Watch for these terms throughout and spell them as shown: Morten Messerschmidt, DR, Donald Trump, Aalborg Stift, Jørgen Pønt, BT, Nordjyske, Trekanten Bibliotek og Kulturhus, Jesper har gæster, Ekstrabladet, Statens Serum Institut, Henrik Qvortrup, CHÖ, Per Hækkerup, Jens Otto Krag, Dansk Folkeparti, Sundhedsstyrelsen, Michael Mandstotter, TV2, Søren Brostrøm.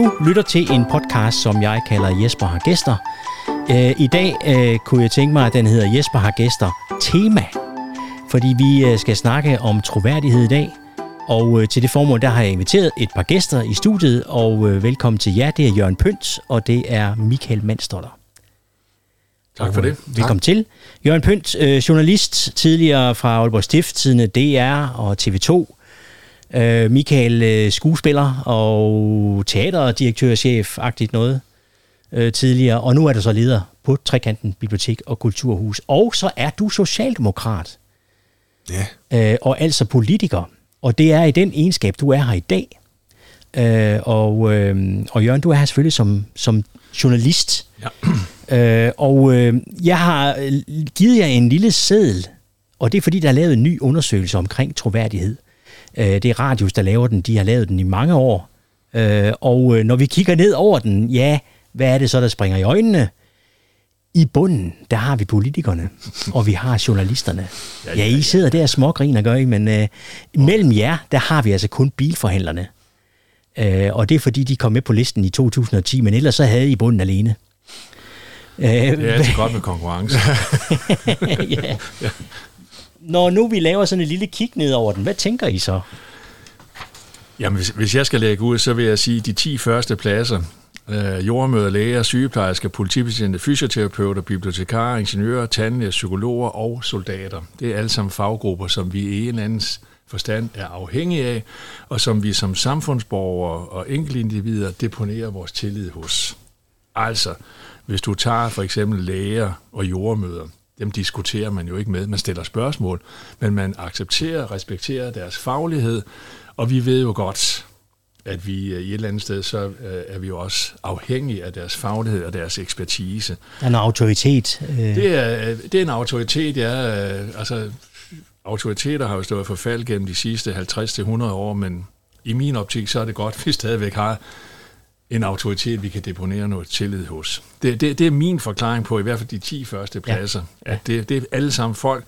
Du lytter til en podcast, som jeg kalder Jesper har gæster. I dag kunne jeg tænke mig, at den hedder Jesper har gæster tema. Fordi vi skal snakke om troværdighed i dag. Og til det formål, der har jeg inviteret et par gæster i studiet. Og velkommen til jer. Det er Jørgen Pønt, og det er Michael Mandstotter. Tak for det. Velkommen til. Jørgen Pønt, journalist, tidligere fra Aalborg Stift, siden DR og TV2. Michael, skuespiller og teaterdirektørchef-agtigt noget tidligere. Og nu er du så leder på Trekanten Bibliotek og Kulturhus. Og så er du socialdemokrat. Ja. Og altså politiker. Og det er i den egenskab, du er her i dag. Og Jørgen, du er her selvfølgelig som journalist. Ja. Jeg har givet jer en lille seddel, og det er fordi, der er lavet en ny undersøgelse omkring troværdighed. Det er Radius, der laver den. De har lavet den i mange år. Og når vi kigger ned over den, ja, hvad er det så, der springer i øjnene? I bunden, der har vi politikerne, og vi har journalisterne. Ja, I sidder der og smågriner, gør I, men mellem jer, der har vi altså kun bilforhandlerne. Og det er fordi, de kom med på listen i 2010, men ellers så havde I bunden alene. Det er altid godt med konkurrence. Ja. Når nu vi laver sådan et lille kig ned over den, hvad tænker I så? Jamen, hvis jeg skal lægge ud, så vil jeg sige, at de 10 første pladser, jordemøder, læger, sygeplejersker, politibetjente, fysioterapeuter, bibliotekarer, ingeniører, tandlæger, psykologer og soldater. Det er alle sammen faggrupper, som vi i en eller anden forstand er afhængige af, og som vi som samfundsborgere og enkeltindivider deponerer vores tillid hos. Altså, hvis du tager for eksempel læger og jordemøder, dem diskuterer man jo ikke med, man stiller spørgsmål, men man accepterer og respekterer deres faglighed, og vi ved jo godt, at vi i et eller andet sted, så er vi jo også afhængige af deres faglighed og deres ekspertise. Der er en autoritet. Det er en autoritet, ja. Altså, autoriteter har jo stået for fald gennem de sidste 50-100 år, men i min optik, så er det godt, at vi stadigvæk har en autoritet, vi kan deponere noget tillid hos. Det er min forklaring på, i hvert fald de 10 første pladser, at det er alle sammen folk,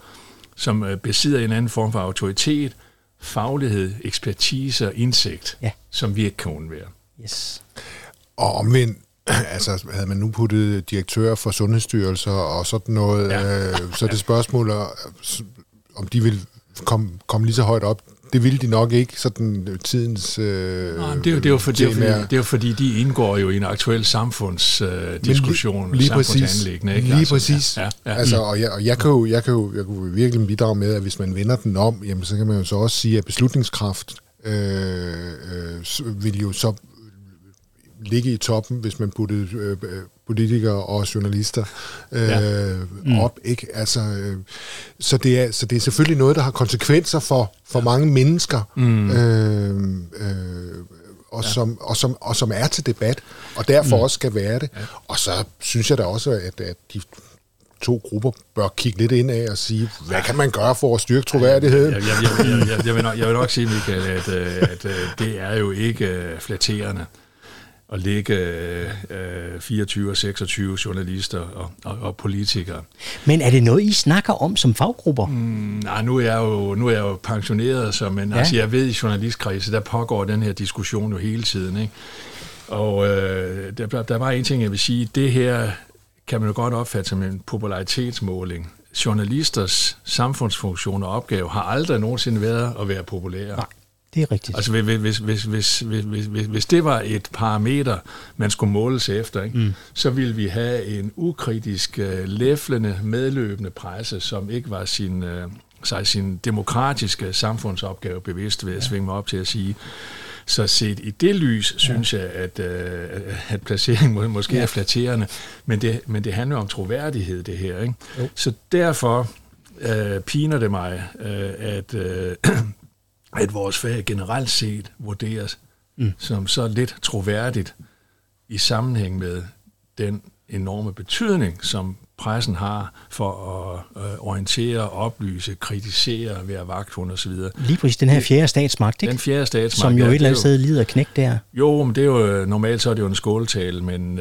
som besidder en anden form for autoritet, faglighed, ekspertise og indsigt, som vi ikke kan undvære. Yes. Og omvendt, altså havde man nu puttet direktører for Sundhedsstyrelsen og sådan noget, så det spørgsmål, om de vil komme lige så højt op, det ville de nok ikke, sådan tidens... Nej, det er jo fordi, de indgår jo i en aktuel samfundsdiskussion, samfundsanliggende. Lige præcis. Og jeg kan jo virkelig bidrage med, at hvis man vender den om, jamen, så kan man jo så også sige, at beslutningskraft vil jo så ligge i toppen, hvis man puttede politikere og journalister op, ikke? Altså, så det er selvfølgelig noget, der har konsekvenser for mange mennesker, og som er til debat, og derfor også skal være det. Ja. Og så synes jeg da også, at de to grupper bør kigge lidt ind af og sige, hvad kan man gøre for at styrke troværdigheden? Jeg vil nok sige, Michael, at det er jo ikke flatterende og lægge 24 og 26 journalister og politikere. Men er det noget, I snakker om som faggrupper? Nej, nu er jeg jo pensioneret, så, men altså, jeg ved, i journalistkredse, der pågår den her diskussion jo hele tiden. Ikke? Og der var en ting, jeg vil sige. Det her kan man jo godt opfatte som en popularitetsmåling. Journalisters samfundsfunktion og opgave har aldrig nogensinde været at være populære. Nej. Det er rigtigt. Altså hvis det var et parameter, man skulle måles efter, ikke? Så ville vi have en ukritisk, læflende, medløbende presse, som ikke var sin demokratiske samfundsopgave bevidst ved at svinge mig op til at sige. Så set i det lys, synes jeg, at placeringen måske er flatterende, men det handler om troværdighed, det her. Ikke? Så derfor piner det mig, at vores fag generelt set vurderes som så lidt troværdigt i sammenhæng med den enorme betydning, som pressen har for at orientere, oplyse, kritisere, være vagthund og så videre. Lige præcis den her fjerde statsmagt, ikke? Den fjerde statsmagt, som jo et eller andet sted lider knæk der. Jo, men det er jo normalt, så er det jo en skåltale, men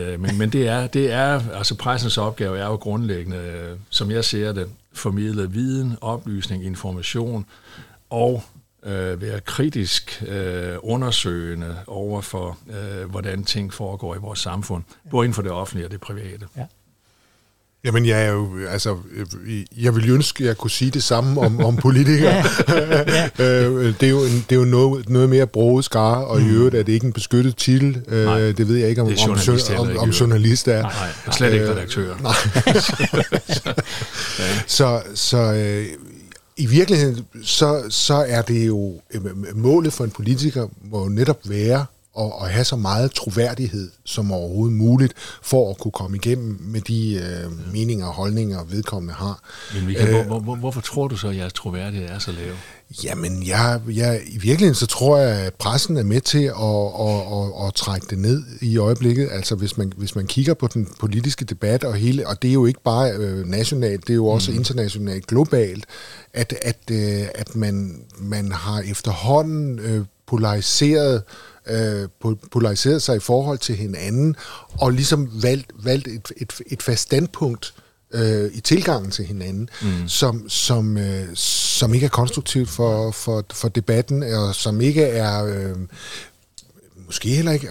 det er altså pressens opgave er jo grundlæggende, som jeg ser det, formidlet viden, oplysning, information og være kritisk undersøgende over for, hvordan ting foregår i vores samfund, både inden for det offentlige og det private. Ja. Jamen, jeg er jo, altså, jeg ville ønske, at jeg kunne sige det samme om politikere. Det er jo noget mere broget skare, og i øvrigt er det ikke en beskyttet titel. Det ved jeg ikke, om journalister er. Nej, slet ikke redaktører. Så i virkeligheden, så er det jo, målet for en politiker må netop være, og have så meget troværdighed som overhovedet muligt, for at kunne komme igennem med de meninger og holdninger, vedkommende har. Men Michael, hvorfor tror du så, at jeres troværdighed er så lav? Jamen, i virkeligheden så tror jeg, at pressen er med til at trække det ned i øjeblikket. Altså, hvis man kigger på den politiske debat og det er jo ikke bare nationalt, det er jo også internationalt, globalt, at man har efterhånden polariseret sig i forhold til hinanden, og ligesom valgt et fast standpunkt i tilgangen til hinanden, som ikke er konstruktivt for debatten, og som ikke er måske heller ikke,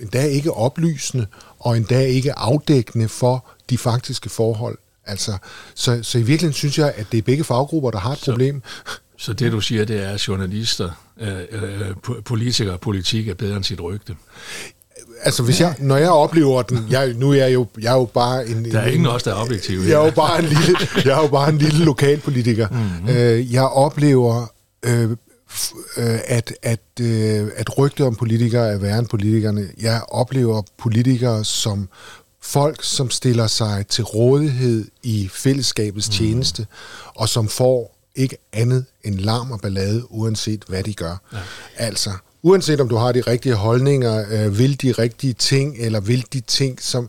endda ikke oplysende, og endda ikke afdækkende for de faktiske forhold. Altså, så i virkeligheden synes jeg, at det er begge faggrupper, der har et problem. Så det, du siger, det er, at journalister, politikere og politik er bedre end sit rygte. Altså, når jeg oplever den, nu er jeg jo bare en... Der er ingen også, der er objektiv. Jeg er jo bare en lille lokalpolitiker. Jeg oplever, at rygte om politikere er værre end politikerne. Jeg oplever politikere som folk, som stiller sig til rådighed i fællesskabets tjeneste, og som får ikke andet end larm og ballade, uanset hvad de gør. Ja. Altså, uanset om du har de rigtige holdninger, vil de rigtige ting, eller vil de ting, som...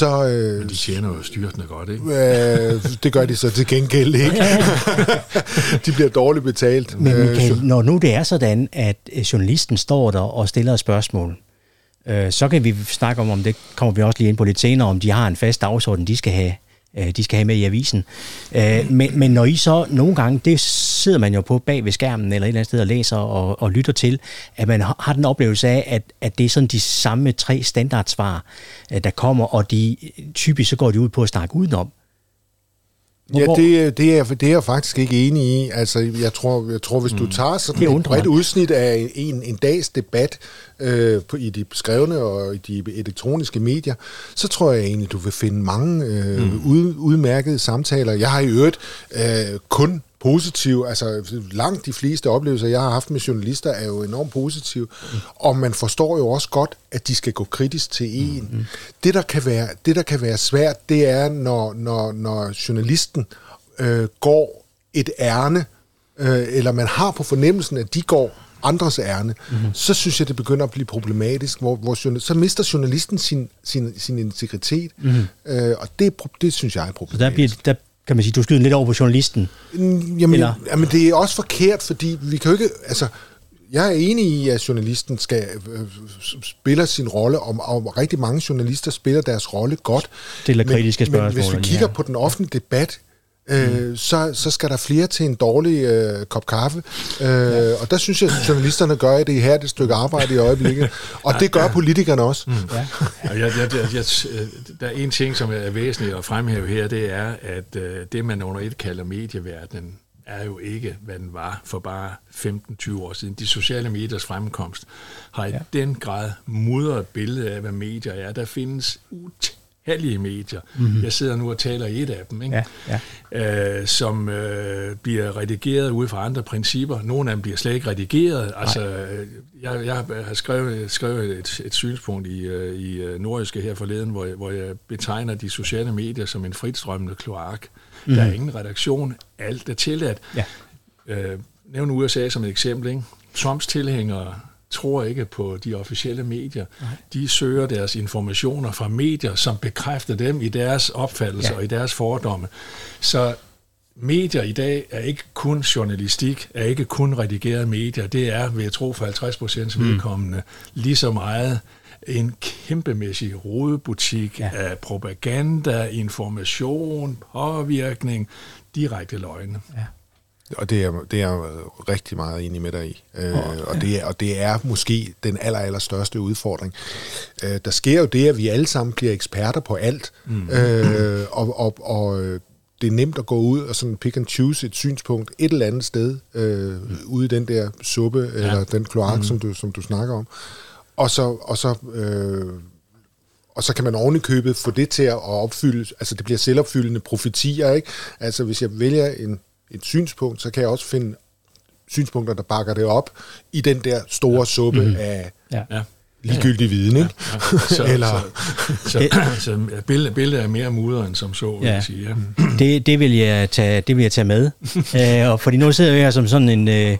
Men de tjener jo styrtende godt, ikke? Det gør de så til gengæld ikke. De bliver dårligt betalt. Men Michael, når nu det er sådan, at journalisten står der og stiller et spørgsmål, så kan vi snakke om det kommer vi også lige ind på lidt senere, om de har en fast dagsorden, de skal have med i avisen. Men når I så nogle gange, det sidder man jo på bag ved skærmen eller et eller andet sted og læser og lytter til, at man har den oplevelse af, at det er sådan de samme tre standardsvar, der kommer, og de typisk så går de ud på at snakke udenom. Det er jeg faktisk ikke enig i. Altså, jeg tror hvis du tager sådan et bredt udsnit af en dags debat i de skrevne og i de elektroniske medier, så tror jeg egentlig, du vil finde mange udmærkede samtaler. Jeg har i øvrigt kun positive, altså langt de fleste oplevelser, jeg har haft med journalister, er jo enormt positive, og man forstår jo også godt, at de skal gå kritisk til en. Det, der kan være svært, det er, når journalisten går et ærne, eller man har på fornemmelsen, at de går andres ærne, så synes jeg, det begynder at blive problematisk, hvor så mister journalisten sin integritet, og det synes jeg er problematisk. Så der kan man sige, du skyder lidt over på journalisten? Jamen, det er også forkert, fordi vi kan jo ikke... Altså, jeg er enig i, at journalisten skal spiller sin rolle, og rigtig mange journalister spiller deres rolle godt. Det er kritiske spørgsmål. Men hvis vi kigger på den offentlige debat, så skal der flere til en dårlig kop kaffe. Og der synes jeg, at journalisterne gør det her, det stykke arbejde i øjeblikket. Og det gør politikerne også. Der er en ting, som er væsentlig at fremhæve her, det er, at det, man under et kalder medieverdenen, er jo ikke, hvad den var for bare 15-20 år siden. De sociale mediers fremkomst har i den grad mudret billede af, hvad medier er. Der findes hellige medier. Jeg sidder nu og taler i et af dem, ikke? Som bliver redigeret ud fra andre principper. Nogle af dem bliver slet ikke redigeret. Altså, jeg har skrevet et synspunkt i Nordjyske her forleden, hvor jeg betegner de sociale medier som en fritstrømmende kloak. Der er ingen redaktion. Alt er tilladt. Nævn USA som et eksempel, ikke? Trumps tilhængere tror ikke på de officielle medier. De søger deres informationer fra medier, som bekræfter dem i deres opfattelser og i deres fordomme. Så medier i dag er ikke kun journalistik, er ikke kun redigerede medier. Det er, vil jeg tro, for 50% vedkommende lige så meget en kæmpemæssig rodebutik af propaganda, information, påvirkning, direkte løgne. Og det er rigtig meget enig med dig i. Og det er måske den allerstørste udfordring. Der sker jo det, at vi alle sammen bliver eksperter på alt. Og det er nemt at gå ud og sådan pick and choose et synspunkt et eller andet sted ude i den der suppe eller den kloak, som du snakker om. Og så kan man ovenikøbet få det til at opfylde, altså det bliver selvopfyldende profetier, ikke? Altså hvis jeg vælger et synspunkt, så kan jeg også finde synspunkter, der bakker det op i den der store suppe af ligegyldig viden, ikke? Så billedet er mere mudder end som så, vil jeg sige. Ja. Det vil jeg tage med. Og fordi nu sidder jeg her som sådan en...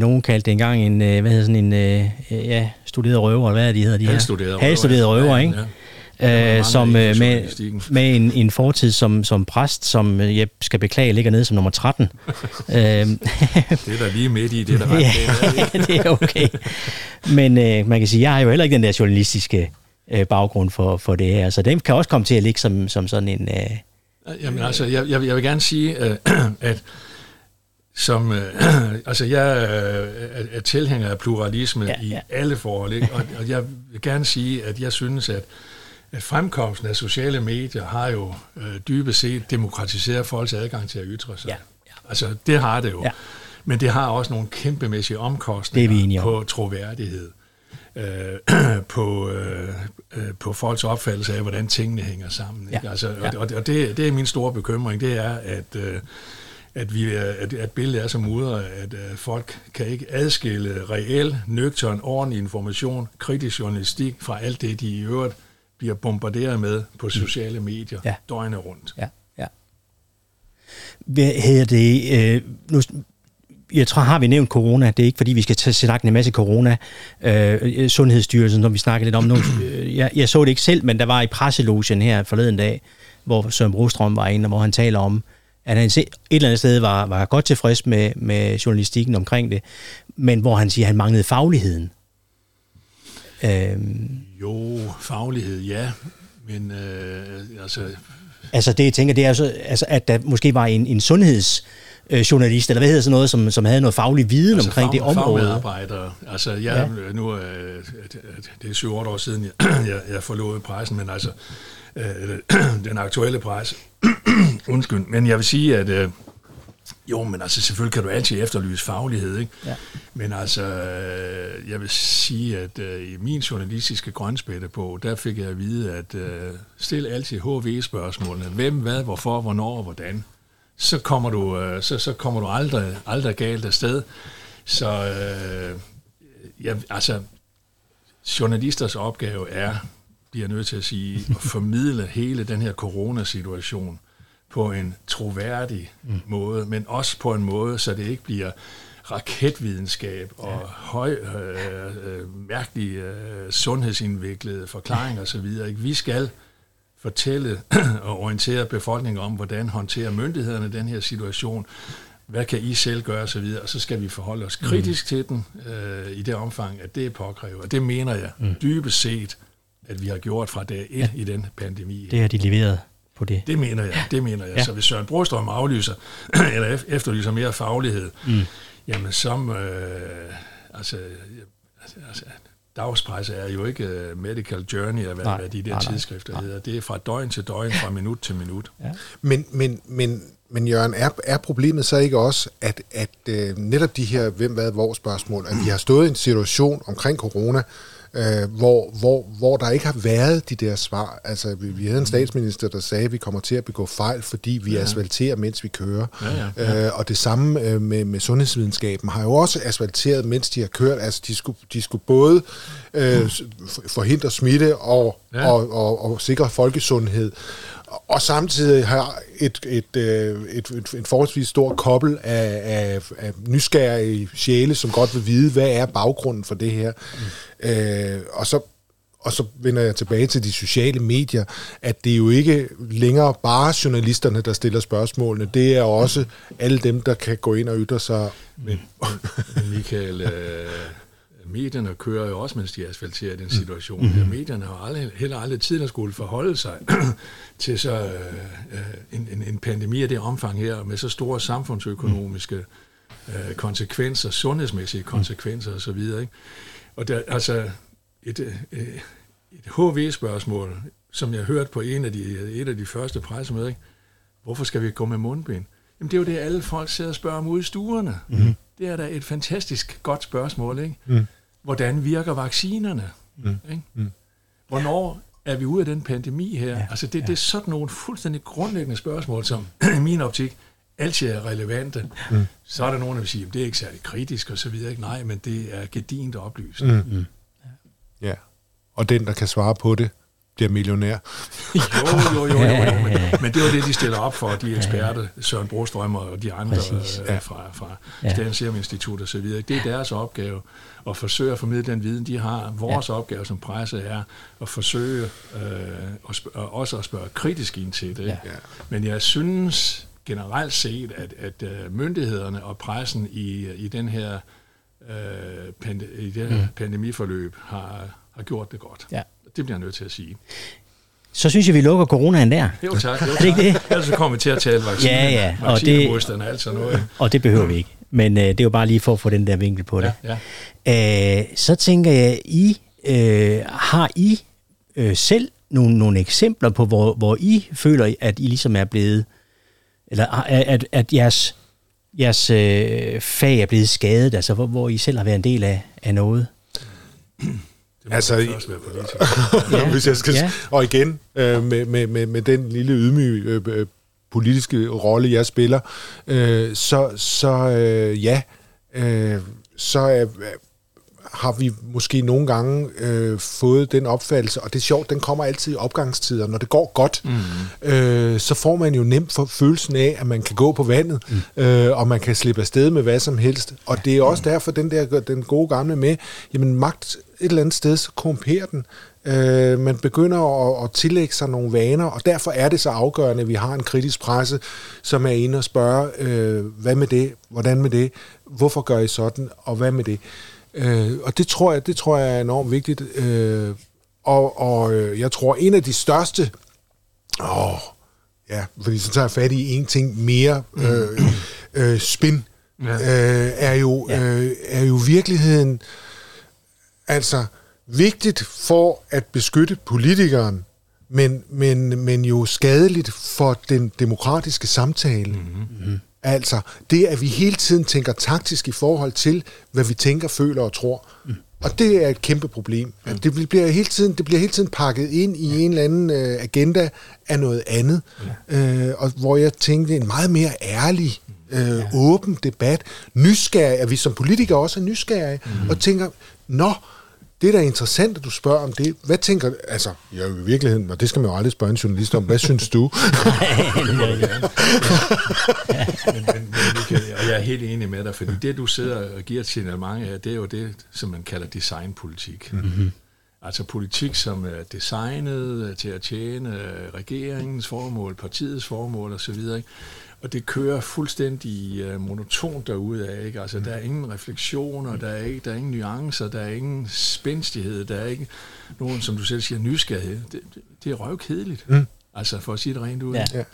nogen kaldte det engang en, studeret røver, eller hvad de hedder de her? Halvstuderet røver, ikke? Ja. Som med en fortid som præst, som jeg skal beklage, ligger nede som nummer 13. Det er der lige midt i, det der ret. Det er okay. Men man kan sige, jeg har jo heller ikke den der journalistiske baggrund for det her, så den kan også komme til at ligge som sådan en... jeg vil gerne sige, at som jeg er tilhænger af pluralisme i alle forhold, ikke? Og jeg vil gerne sige, at jeg synes, at fremkomsten af sociale medier har jo dybest set demokratiseret folks adgang til at ytre sig. Altså, det har det jo. Ja. Men det har også nogle kæmpemæssige omkostninger på troværdighed, på folks opfattelse af, hvordan tingene hænger sammen. Ikke? Ja. Altså, og det er min store bekymring, det er, at billedet er så mudret, at folk kan ikke adskille reel, nøgtern, ordentlig information, kritisk journalistik fra alt det, de i øvrigt bliver bombarderet med på sociale medier døgnet rundt. Ja. Hvad hedder det? Nu, jeg tror, har vi nævnt corona. Det er ikke, fordi vi skal snakke en masse corona. Sundhedsstyrelsen, som vi snakkede lidt om nu. Jeg så det ikke selv, men der var i presselogen her forleden dag, hvor Søren Brostrøm var inde, og hvor han taler om, at han et eller andet sted var godt tilfreds med journalistikken omkring det, men hvor han siger, at han manglede fagligheden. Faglighed, ja. Men det, jeg tænker, det er så, altså, at der måske var en sundhedsjournalist, eller hvad hedder sådan noget, som havde noget faglig viden omkring det område. Fagmedarbejdere. Altså, nu, det er 7-8 år siden, jeg forlod pressen, men altså, den aktuelle presse. Undskyld, men jeg vil sige, at selvfølgelig kan du altid efterlyse faglighed, ikke? Ja. Men altså, jeg vil sige, at i min journalistiske grønspætte på, der fik jeg at vide, at stil altid HV-spørgsmålene. Hvem, hvad, hvorfor, hvornår og hvordan. Så kommer du, kommer du aldrig galt afsted. Så journalisters opgave bliver nødt til at sige, at formidle hele den her coronasituation på en troværdig måde, men også på en måde, så det ikke bliver raketvidenskab og mærkelige sundhedsindviklede forklaringer osv. Vi skal fortælle og orientere befolkningen om, hvordan håndterer myndighederne den her situation, hvad kan I selv gøre osv., og så skal vi forholde os kritisk til den i det omfang, at det er påkrævet. Og det mener jeg dybest set, at vi har gjort fra dag 1 i den pandemi. Det har de leveret på det. Det mener jeg. Ja. Så hvis Søren Brostrøm aflyser, eller efterlyser mere faglighed, jamen som... dagspresse er jo ikke medical journey, eller hvad de der tidsskrifter hedder. Det er fra døgn til døgn, fra minut til minut. Ja. Men Jørgen, er problemet så ikke også, at netop de her hvem, hvad, hvor spørgsmål, at vi har stået i en situation omkring corona, hvor der ikke har været de der svar. Altså, vi havde en statsminister, der sagde, at vi kommer til at begå fejl, fordi vi asfalterer, mens vi kører. Og det samme med sundhedsvidenskaben har jo også asfalteret, mens de har kørt. Altså, de skulle både forhindre smitte og sikre folkesundhed. Og samtidig har en forholdsvis stor kobbel af nysgerrige sjæle, som godt vil vide, hvad er baggrunden for det her. Og så vender jeg tilbage til de sociale medier, at det jo ikke længere bare journalisterne, der stiller spørgsmålene. Det er også alle dem, der kan gå ind og ytre sig. Men Michael... medierne kører jo også, mens de asfalterer den situation. Mm-hmm. Medierne har heller aldrig tid, der skulle forholde sig til så en pandemi af det omfang her, med så store samfundsøkonomiske konsekvenser, sundhedsmæssige konsekvenser osv. Ikke? Og der, altså et HV-spørgsmål, som jeg hørte på et af de første pressemøder, ikke? Hvorfor skal vi gå med mundbind? Jamen det er jo det, alle folk sidder og spørger om ude i stuerne. Mm-hmm. Det er da et fantastisk godt spørgsmål, ikke? Mm. Hvordan virker vaccinerne? Mm. Ikke? Mm. Hvornår er vi ude af den pandemi her? Ja. Altså det er sådan nogle fuldstændig grundlæggende spørgsmål, som i min optik altid er relevante. Mm. Så er der nogen, der vil sige, at det er ikke særlig kritisk og så videre. Ikke? Nej, men det er gedigent oplyst. Mm. Mm. Ja, og den, der kan svare på det, bliver millionær. Jo. Men det var det, de stiller op for, de eksperter, Søren Brostrøm og de andre fra Statens Serum Institut og så videre. Det er deres opgave at forsøge at formidle den viden, de har. Vores opgave som presse er at forsøge også at spørge kritisk ind til det. Ja. Men jeg synes generelt set, at myndighederne og pressen i den her pandemiforløb har gjort det godt. Ja. Det bliver jeg nødt til at sige. Så synes jeg, vi lukker coronaen der. Jo tak. Er det ikke det? Ellers kommer vi til at tale vacciner. Ja. Og det, altså noget. Og det behøver vi ikke. Men det er jo bare lige for at få den der vinkel på det. Ja. Så tænker jeg, har I selv nogle eksempler på, hvor I føler, at I ligesom er blevet, eller at jeres fag er blevet skadet, altså hvor I selv har været en del af noget? Altså, hvis jeg skal, og igen med den lille ydmyge politiske rolle jeg spiller, har vi måske nogle gange fået den opfattelse, og det er sjovt, den kommer altid i opgangstider, når det går godt, så får man jo nemt for følelsen af, at man kan gå på vandet, og man kan slippe afsted med hvad som helst. Og det er også derfor, den gode gamle med, jamen magt et eller andet sted, så korrumperer den. Man begynder at tillægge sig nogle vaner, og derfor er det så afgørende, at vi har en kritisk presse, som er inde og spørger, hvad med det, hvordan med det, hvorfor gør I sådan, og hvad med det? Og det tror jeg er enormt vigtigt. Og jeg tror, en af de største... fordi så tager jeg fat i en ting mere. Spin er jo virkeligheden... Altså, vigtigt for at beskytte politikeren, men jo skadeligt for den demokratiske samtale. Mm-hmm. Altså, det at vi hele tiden tænker taktisk i forhold til, hvad vi tænker, føler og tror. Mm. Og det er et kæmpe problem. Mm. Altså, det bliver hele tiden pakket ind i en eller anden agenda af noget andet. Og hvor jeg tænkte, en meget mere ærlig, åben debat. Nysgerrig, at vi som politikere også er nysgerrige, og tænker, nå, det er da interessant, at du spørger om det. Hvad tænker du? Altså, ja, i virkeligheden, og det skal man jo aldrig spørge en journalist om. Hvad synes du? Jeg er helt enig med dig, fordi det, du sidder og giver et signalement af, det er jo det, som man kalder designpolitik. Mm-hmm. Altså politik, som er designet til at tjene regeringens formål, partiets formål osv., ikke? Og det kører fuldstændig monotont derudad, ikke? Altså, der er ingen refleksioner, der er ingen nuancer, der er ingen spændstighed, der er ikke nogen, som du selv siger, nysgerrighed. Det er røvkedeligt, altså for at sige det rent ud. Ja.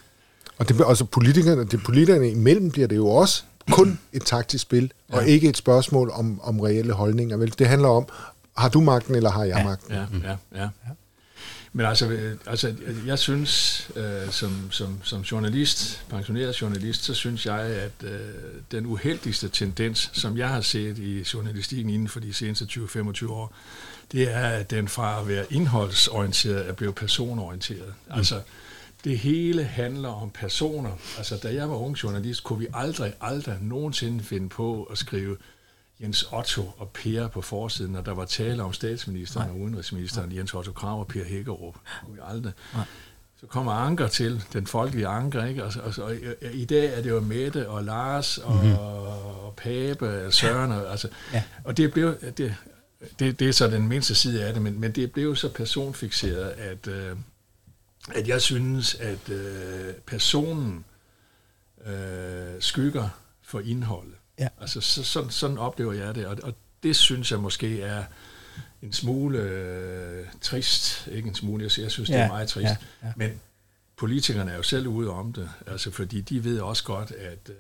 Og det, altså, politikerne imellem bliver det jo også kun et taktisk spil, og ikke et spørgsmål om reelle holdninger. Vel? Det handler om, har du magten, eller har jeg magten? Ja. Men altså, jeg synes, som journalist, pensioneret journalist, så synes jeg, at den uheldigste tendens, som jeg har set i journalistikken inden for de seneste 20-25 år, det er, at den fra at være indholdsorienteret, er blevet personorienteret. Altså, det hele handler om personer. Altså, da jeg var ung journalist, kunne vi aldrig nogensinde finde på at skrive Jens Otto og Per på forsiden, når der var tale om statsministeren og udenrigsministeren, Jens Otto Krag og Per Hækkerup. Så kommer Anker til, den folkelige Anker, ikke? Og i dag er det jo Mette og Lars og Pape og Søren. Og det blev... Det er så den mindste side af det, men det blev så personfikseret, at jeg synes, at personen skygger for indholdet. Ja. Altså, sådan oplever jeg det, og det synes jeg måske er en smule trist. Ikke en smule, jeg synes, det er meget trist. Ja, ja. Men politikerne er jo selv ude om det, altså, fordi de ved også godt, at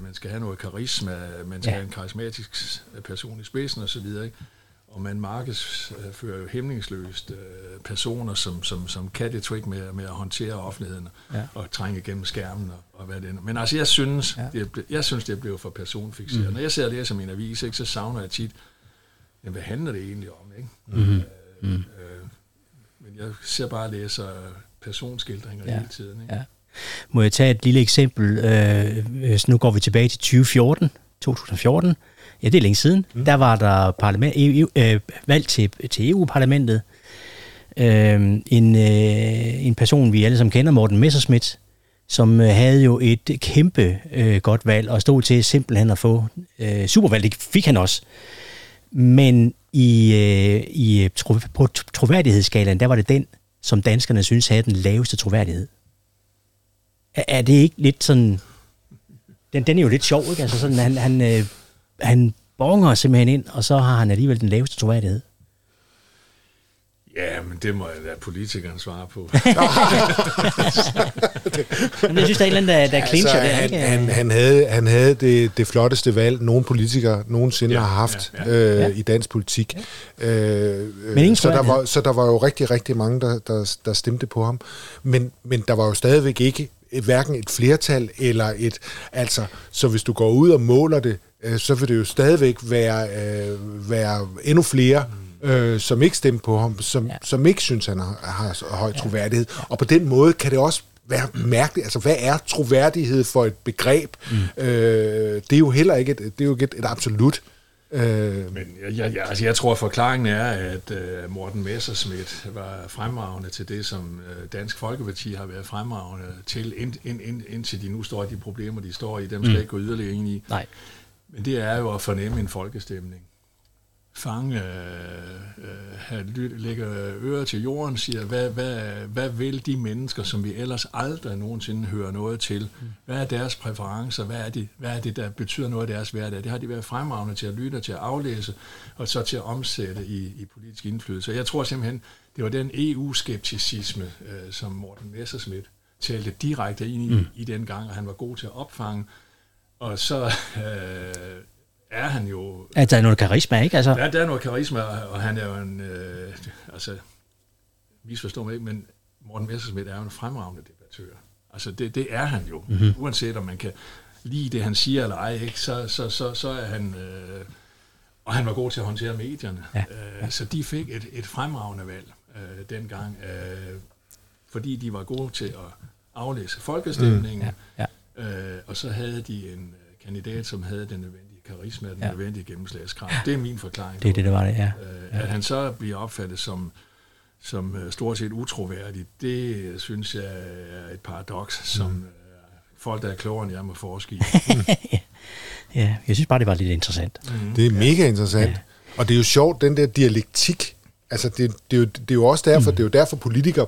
man skal have noget karisma, man skal have en karismatisk person i spidsen osv., ikke? Og man markedsfører jo hæmningsløst personer, som kan det trick med at håndtere offentligheden og trænge gennem skærmen og hvad det ender. Men altså, jeg synes, det blev for personfikseret. Når jeg ser det som en avis, ikke, så savner jeg tit, jamen, hvad handler det egentlig om? Ikke? Men jeg ser bare læser personskildringer hele tiden. Ikke? Ja. Må jeg tage et lille eksempel? Nu går vi tilbage til 2014. Ja, det er længe siden. Der var der valg til EU-parlamentet. En person, vi alle sammen kender, Morten Messerschmidt, som havde jo et kæmpe godt valg og stod til simpelthen at få supervalg. Det fik han også. Men på troværdighedsskalaen, der var det den, som danskerne synes havde den laveste troværdighed. Er det ikke lidt sådan... Den er jo lidt sjov, ikke? Altså sådan, han bonger simpelthen ind, og så har han alligevel den laveste troværdighed. Ja, men det må jeg lade politikeren svare på. Men jeg synes, der er et eller andet, der clincher altså, der, ikke? Han havde det flotteste valg, nogen politikere nogensinde har haft i dansk politik. Men så der var jo rigtig, rigtig mange, der stemte på ham. Men der var jo stadigvæk ikke hverken et flertal eller et... Altså, så hvis du går ud og måler det, så vil det jo stadigvæk være endnu flere, som ikke stemmer på ham, som ikke synes, han har høj troværdighed. Og på den måde kan det også være mærkeligt. Altså, hvad er troværdighed for et begreb? Det er jo heller ikke et absolut. Men jeg tror, at forklaringen er, at Morten Messerschmidt var fremragende til det, som Dansk Folkeparti har været fremragende til, indtil de nu står i de problemer, de står i. Dem skal ikke gå yderligere ind i. Nej. Men det er jo at fornemme en folkestemning. Fange, lægge ører til jorden, siger, hvad vil de mennesker, som vi ellers aldrig nogensinde hører noget til? Hvad er deres præferencer? Hvad er det, der betyder noget af deres hverdag? Det har de været fremragende til at lytte, til at aflæse, og så til at omsætte i politisk indflydelse. Jeg tror simpelthen, det var den EU-skepticisme, som Morten Messerschmidt talte direkte ind i, i den gang, og han var god til at opfange. Og så... er han jo... At der er noget karisma, ikke? Altså. Der er noget karisma, og han er jo en... altså, misforstår mig ikke, men Morten Messerschmidt er jo en fremragende debattør. Altså, det er han jo. Mm-hmm. Uanset om man kan lide det, han siger eller ej, ikke? Så er han... og han var god til at håndtere medierne. Ja. Så de fik et fremragende valg dengang, fordi de var gode til at aflæse folkestemningen, og så havde de en kandidat, som havde den karisma, den nødvendige gennemslagskraft. Det er min forklaring. Det er det, der var det, at han så bliver opfattet som stort set utroværdig, det synes jeg er et paradoks, som folk, der er klogere end jeg, må forske i. Ja, jeg synes bare, det var lidt interessant. Det er mega interessant. Ja. Og det er jo sjovt, den der dialektik. Altså, det er jo også derfor, det er jo derfor, politikere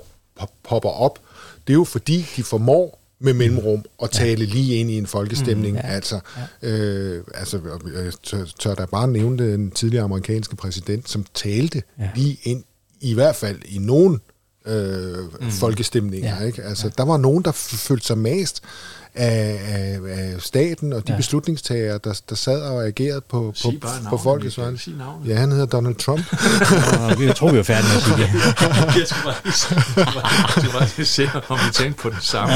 popper op. Det er jo fordi, de formår med mellemrum og tale lige ind i en folkestemning. Altså, jeg tør da bare nævne den tidligere amerikanske præsident, som talte lige ind, i hvert fald i nogen folkestemninger. Ikke? Altså, der var nogen, der følte sig mast af staten og de beslutningstagere, der sad og agerede på folket. Ja, han hedder Donald Trump. Jeg tror, vi var færdige med at sige det. Jeg skulle bare lige se, om vi tænkte på det samme.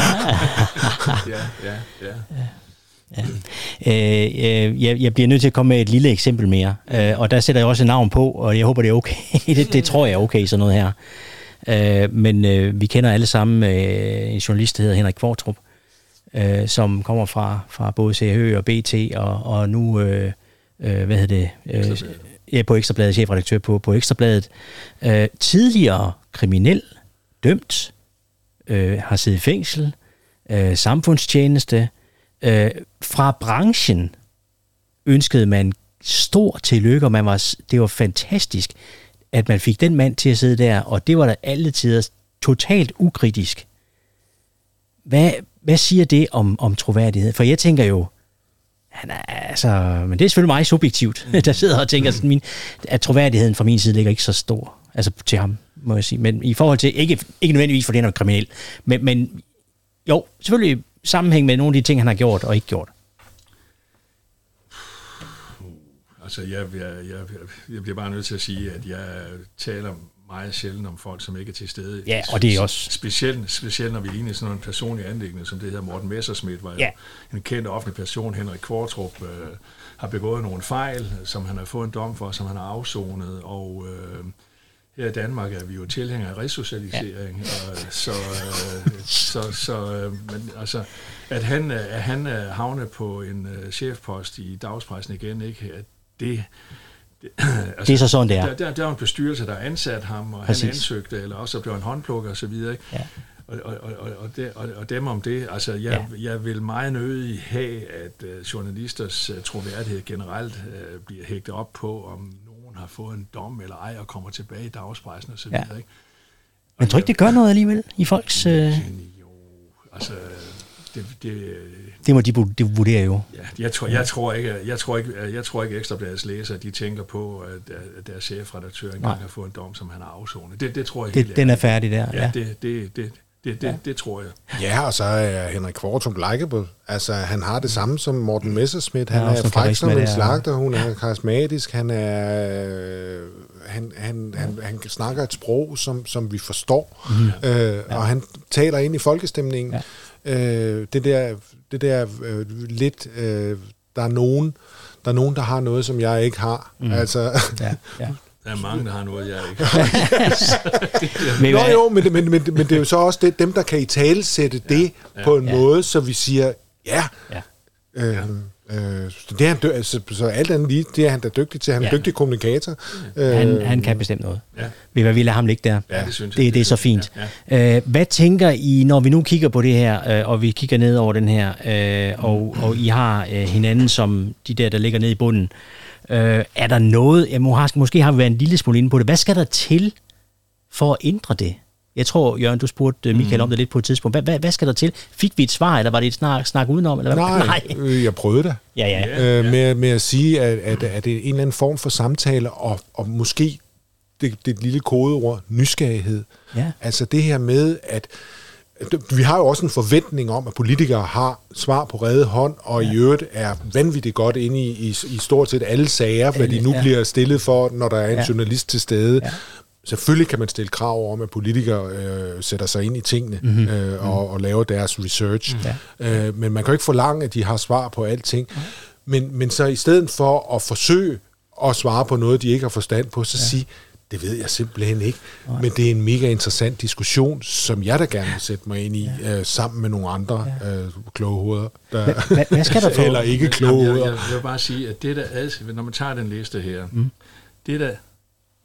Jeg bliver nødt til at komme med et lille eksempel mere, og der sætter jeg også et navn på, og jeg håber, det er okay. Det tror jeg er okay, sådan noget her. Men vi kender alle sammen en journalist, der hedder Henrik Qvortrup, som kommer fra både CHÖ og BT, og nu på Ekstrabladet, chefredaktør på Ekstrabladet. Tidligere kriminel, dømt, har siddet i fængsel, samfundstjeneste. Fra branchen ønskede man stor tillykke, og det var fantastisk, at man fik den mand til at sidde der, og det var der altid totalt ukritisk. Hvad siger det om troværdighed? For jeg tænker jo, Han er, altså, men det er selvfølgelig meget subjektivt, der sidder og tænker, sådan, at troværdigheden fra min side ligger ikke så stor, altså til ham, må jeg sige. Men i forhold til, ikke nødvendigvis fordi han er kriminel, men jo, selvfølgelig sammenhæng med nogle af de ting, han har gjort og ikke gjort. Altså, jeg bliver bare nødt til at sige, at jeg taler meget sjældent om folk, som ikke er til stede. Ja, og det er også... Specielt når vi er inde i sådan nogle personlige anliggende, som det her Morten Messerschmidt, hvor en kendt offentlig person, Henrik Qvortrup, har begået nogle fejl, som han har fået en dom for, som han har afsonet, og... Her i Danmark er vi jo tilhængere af resocialisering, men altså, at han havner på en chefpost i dagspressen igen, ikke? At det, altså, det er så sådan, det er. Der er en bestyrelse, der har ansat ham, og han ansøgte, eller også blev en håndplukker og så videre, ikke? Ja. Og dem om det, altså jeg vil meget nødig have, at journalisters troværdighed generelt bliver hægtet op på, om har fået en dom eller ej, og kommer tilbage i dagspressen og så videre, ikke? Og men tror ikke, det gør noget alligevel i folks... Jo, altså... Det må de vurdere jo. Ja, jeg tror ikke Ekstrabladets læsere, de tænker på, at deres chefredaktør engang har fået en dom, som han har afsonet. Det tror jeg helt... Den er færdig der, ja. Det tror jeg. Ja, og så er Henrik Qvortrup likeable. Altså, han har det samme som Morten Messerschmidt. Han er fræk som en slagter, hun er karismatisk, han snakker et sprog, som vi forstår, og han taler ind i folkestemningen. Ja. Det der lidt, der er nogen, der har noget, som jeg ikke har. Mm. Altså... Ja. Der er mange, der har noget, jeg ikke har. men det er jo så også det, dem, der kan italesætte det på en måde, så vi siger, så alt andet lige, det er han, der er dygtig til. Han er en dygtig kommunikator. Han kan bestemt noget. Ja. Ved hvad, vi lader ham ligge der. Ja, det er så fint. Ja. Hvad tænker I, når vi nu kigger på det her, og vi kigger ned over den her, og I har hinanden som de der ligger nede i bunden, er der noget, måske har vi været en lille smule inde på det, hvad skal der til for at ændre det? Jeg tror, Jørgen, du spurgte Michael om det lidt på et tidspunkt. Hvad skal der til? Fik vi et svar, eller var det et snak udenom? Eller hvad? Nej, jeg prøvede det. Med at sige, at det er en eller anden form for samtale, og måske det lille kodeord, nysgerrighed. Ja. Altså det her med, at vi har jo også en forventning om, at politikere har svar på rede hånd, og i øvrigt er vanvittigt godt inde i stort set alle sager, hvad de nu bliver stillet for, når der er en journalist til stede. Ja. Selvfølgelig kan man stille krav om, at politikere sætter sig ind i tingene og laver deres research. Men man kan jo ikke forlange, at de har svar på alting. Men så i stedet for at forsøge at svare på noget, de ikke har forstand på, så sige... Det ved jeg simpelthen ikke, men det er en mega interessant diskussion, som jeg da gerne vil sætte mig ind i, sammen med nogle andre kloge hoveder, hvad skal der for? Eller ikke kloge hoveder. Jeg vil bare sige, at det der, når man tager den liste her, det der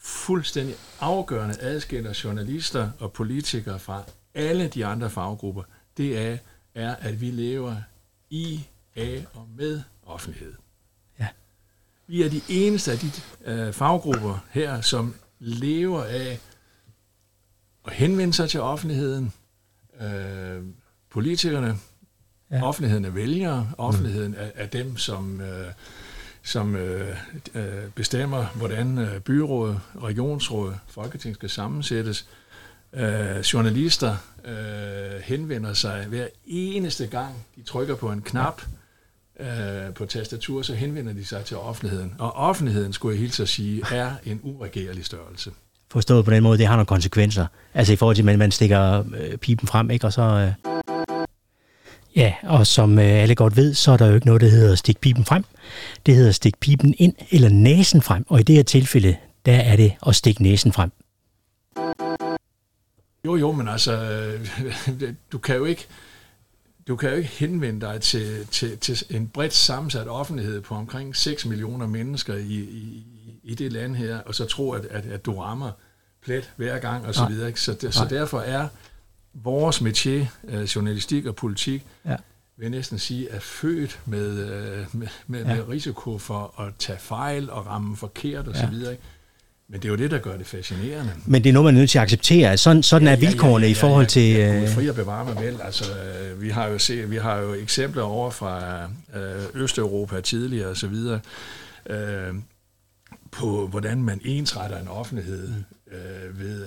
fuldstændig afgørende adskiller journalister og politikere fra alle de andre faggrupper, det er, at vi lever i, af og med offentlighed. Ja. Vi er de eneste af de faggrupper her, som lever af at henvende sig til offentligheden, politikerne, offentligheden er vælgere, offentligheden er dem, som bestemmer, hvordan byråd, regionsråd, Folketing skal sammensættes. Journalister henvender sig hver eneste gang, de trykker på en knap på tastatur, så henvender de sig til offentligheden. Og offentligheden, skulle jeg hilse at sige, er en uregerlig størrelse. Forstået på den måde, det har nogle konsekvenser. Altså i forhold til, at man stikker pipen frem, ikke? Og så... Ja, og som alle godt ved, så er der jo ikke noget, der hedder stik pipen frem. Det hedder stik pipen ind eller næsen frem. Og i det her tilfælde, der er det at stikke næsen frem. Jo, men altså... Du kan jo ikke henvende dig til en bredt sammensat offentlighed på omkring 6 millioner mennesker i det land her, og så tro, at du rammer plet hver gang og så videre. Ikke? Så derfor er vores metier, journalistik og politik, vil jeg næsten sige, er født med risiko for at tage fejl og ramme forkert og så videre. Ikke? Men det er jo det, der gør det fascinerende. Men det er noget, man er nødt til at acceptere. Sådan er vilkårene i forhold til... Ja, fri at bevare mig vel. Altså, vi har jo eksempler over fra Østeuropa tidligere osv., på hvordan man ensretter en offentlighed ved,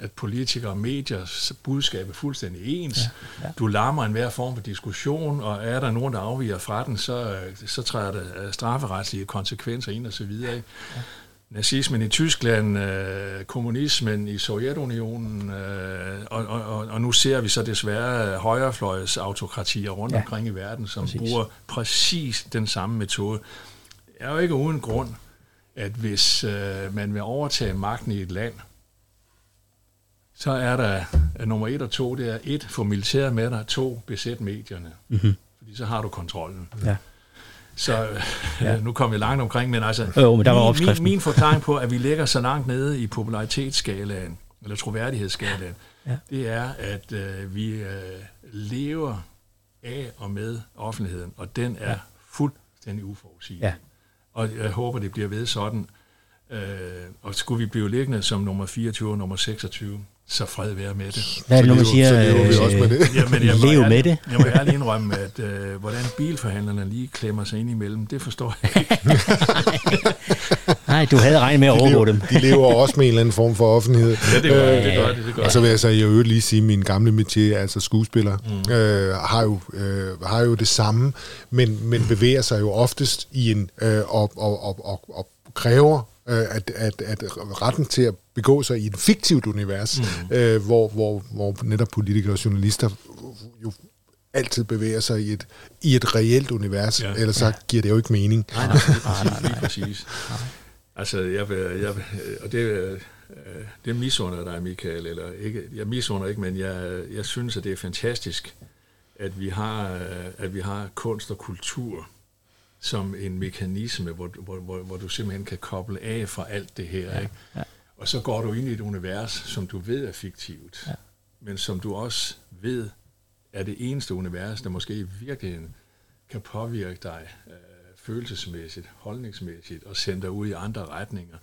at politikere og mediers budskab er fuldstændig ens. Ja, ja. Du larmer enhver form for diskussion, og er der nogen, der afviger fra den, så træder der strafferetslige konsekvenser ind osv. Ja. Nazismen i Tyskland, kommunismen i Sovjetunionen, og nu ser vi så desværre højrefløjs autokratier rundt omkring i verden, som bruger præcis den samme metode. Det er jo ikke uden grund, at hvis man vil overtage magten i et land, så er der nummer 1 og 2, det er 1, få militæret med dig, 2, besæt medierne. Mm-hmm. Fordi så har du kontrollen. Ja. Så nu kom vi langt omkring, men altså men der var min forklaring på, at vi ligger så langt nede i popularitetsskalaen, eller troværdighedsskalaen, det er, at vi lever af og med offentligheden, og den er fuldstændig uforudsigelig. Ja. Og jeg håber, det bliver ved sådan. Og skulle vi blive liggende som nummer 24 og nummer 26, så fred være med det. Hvad er det, når man siger? Så lever vi også med det. Jamen, jeg må ærligt indrømme, at hvordan bilforhandlerne lige klemmer sig ind imellem, det forstår jeg ikke. Nej, du havde regnet med at overgå dem. De lever også med en eller anden form for offentlighed. Ja, det gør det. Og så vil jeg så i øvrigt lige sige, at min gamle metier, altså skuespiller, har jo det samme, men bevæger sig jo oftest i en og kræver at retten til at begå sig i et fiktivt univers, hvor netop politikere og journalister jo altid bevæger sig i et reelt univers, eller så giver det jo ikke mening. Nej, præcis. Altså, og det misunder dig, Michael, eller ikke? Jeg misunder ikke, men jeg synes, at det er fantastisk, at vi har kunst og kultur som en mekanisme, hvor du simpelthen kan koble af fra alt det her. Ikke? Ja. Og så går du ind i et univers, som du ved er fiktivt, men som du også ved er det eneste univers, der måske i virkeligheden kan påvirke dig følelsesmæssigt, holdningsmæssigt, og sende dig ud i andre retninger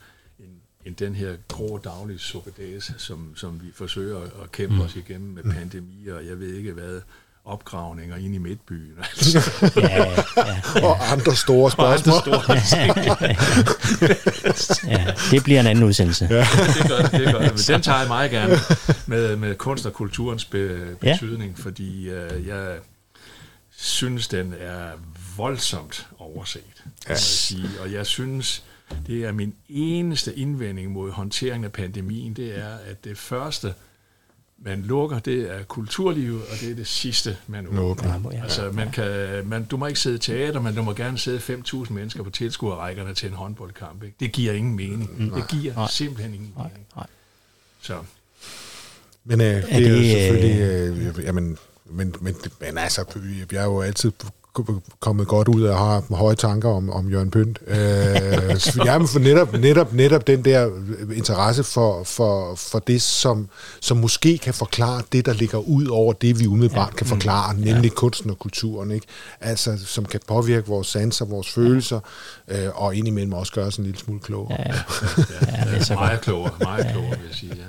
end den her grå daglige suppedags, som vi forsøger at kæmpe os igennem med pandemier, og jeg ved ikke hvad, opgravninger ind i midtbyen. Altså. Ja. Og andre store spørgsmål. Det bliver en anden udsendelse. Ja. Det gør det. Den tager jeg meget gerne med kunst og kulturens betydning, fordi jeg synes, den er voldsomt overset. Yes. Sige. Og jeg synes, det er min eneste indvending mod håndteringen af pandemien, det er, at det første man lukker, det er kulturlivet, og det er det sidste, man åbner. Altså, du må ikke sidde i teater, men du må gerne sidde 5.000 mennesker på tilskuerrækkerne til en håndboldkamp. Ikke? Det giver ingen mening. Det giver simpelthen ingen mening. Så. Men det er jo selvfølgelig... jeg er jo altid kommet godt ud og har høje tanker om Jørgen Pønt. For netop den der interesse for det, som måske kan forklare det, der ligger ud over det, vi umiddelbart kan forklare, nemlig kunsten og kulturen, ikke? Altså, som kan påvirke vores sanser, vores følelser, og indimellem også gøre os en lille smule klogere. Det er så meget klogere, vil jeg sige. Ja.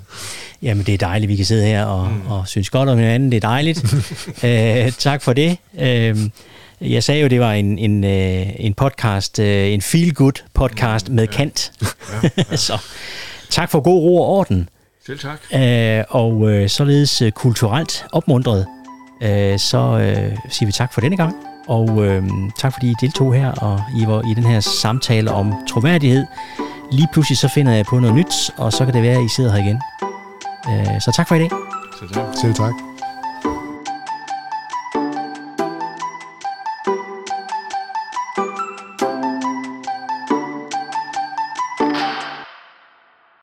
Jamen, det er dejligt, vi kan sidde her og synes godt om hinanden. Det er dejligt. Tak for det. Jeg sagde jo, det var en podcast, en feel-good podcast med kant. Ja. Så tak for god ro og orden. Selv tak. Og således kulturelt opmuntret, så siger vi tak for denne gang. Og tak fordi I deltog her og I var i den her samtale om troværdighed. Lige pludselig så finder jeg på noget nyt, og så kan det være, at I sidder her igen. Så tak for i dag. Selv tak. Selv tak.